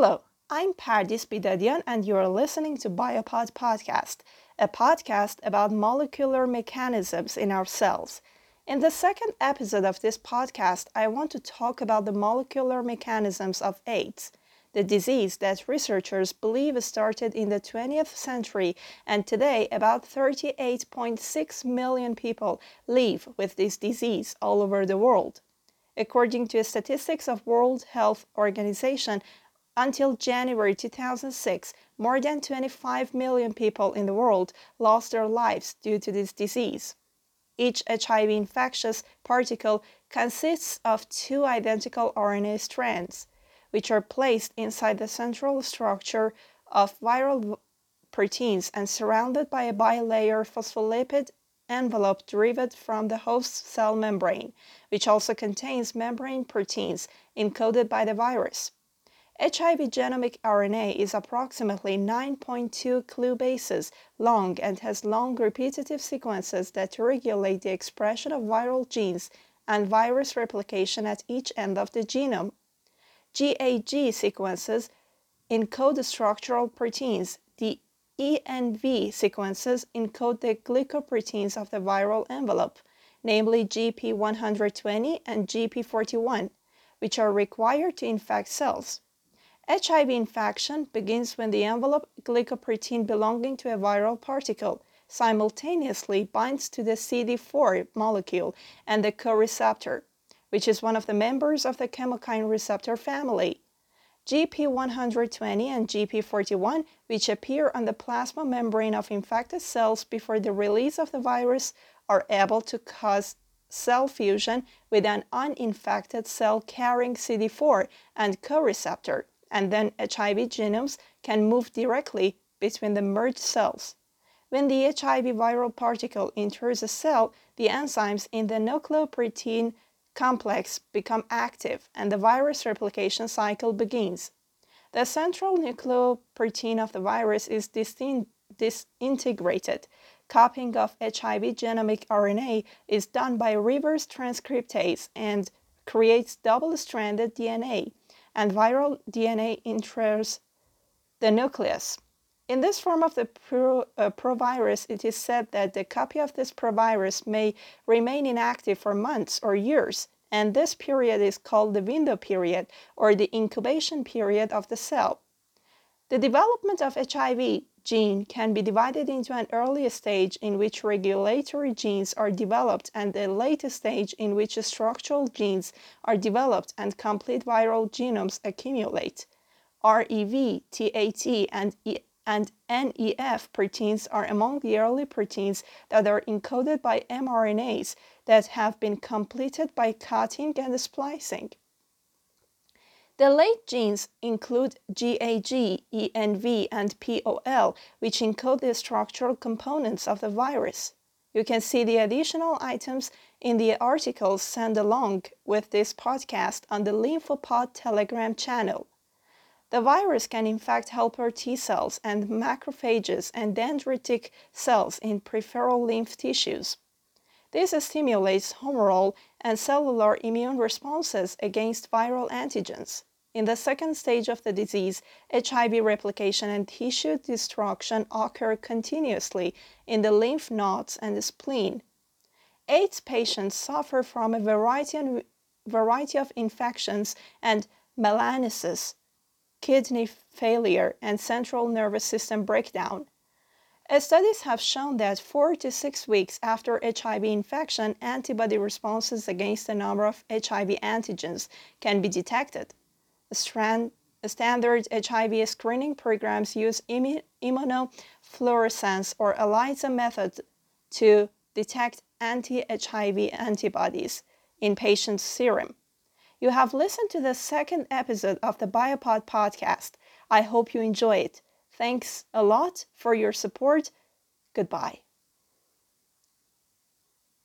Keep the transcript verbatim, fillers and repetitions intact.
Hello, I'm Pardis Pidadian and you're listening to Biopod Podcast, a podcast about molecular mechanisms in our cells. In the second episode of this podcast, I want to talk about the molecular mechanisms of AIDS, the disease that researchers believe started in the twentieth century, and today about thirty-eight point six million people live with this disease all over the world. According to statistics of World Health Organization, until January two thousand six, more than twenty-five million people in the world lost their lives due to this disease. Each H I V infectious particle consists of two identical R N A strands, which are placed inside the central structure of viral proteins and surrounded by a bilayer phospholipid envelope derived from the host cell membrane, which also contains membrane proteins encoded by the virus. H I V genomic R N A is approximately nine point two kilobases long and has long repetitive sequences that regulate the expression of viral genes and virus replication at each end of the genome. G A G sequences encode structural proteins. The E N V sequences encode the glycoproteins of the viral envelope, namely G P one twenty and G P forty-one, which are required to infect cells. H I V infection begins when the envelope glycoprotein belonging to a viral particle simultaneously binds to the C D four molecule and the co-receptor, which is one of the members of the chemokine receptor family. G P one twenty and G P forty-one, which appear on the plasma membrane of infected cells before the release of the virus, are able to cause cell fusion with an uninfected cell carrying C D four and co-receptor, and then H I V genomes can move directly between the merged cells. When the H I V viral particle enters a cell, the enzymes in the nucleoprotein complex become active and the virus replication cycle begins. The central nucleoprotein of the virus is disintegrated. Copying of H I V genomic R N A is done by reverse transcriptase and creates double-stranded D N A, and viral D N A enters the nucleus. In this form of the pro, uh, provirus, it is said that the copy of this provirus may remain inactive for months or years, and this period is called the window period or the incubation period of the cell. The development of H I V gene can be divided into an early stage in which regulatory genes are developed and a later stage in which structural genes are developed and complete viral genomes accumulate. R E V, T A T, and, e- and N E F proteins are among the early proteins that are encoded by mRNAs that have been completed by cutting and splicing. The late genes include G A G, E N V, and P O L, which encode the structural components of the virus. You can see the additional items in the articles sent along with this podcast on the Lymphopod Telegram channel. The virus can infect helper T cells and macrophages and dendritic cells in peripheral lymph tissues. This stimulates humoral and cellular immune responses against viral antigens. In the second stage of the disease, H I V replication and tissue destruction occur continuously in the lymph nodes and the spleen. AIDS patients suffer from a variety, variety of infections and melanosis, kidney failure, and central nervous system breakdown. Studies have shown that four to six weeks after H I V infection, antibody responses against a number of H I V antigens can be detected. Strand, standard H I V screening programs use immunofluorescence or ELISA method to detect anti-H I V antibodies in patients' serum. You have listened to the second episode of the Biopod podcast. I hope you enjoy it. Thanks a lot for your support. Goodbye.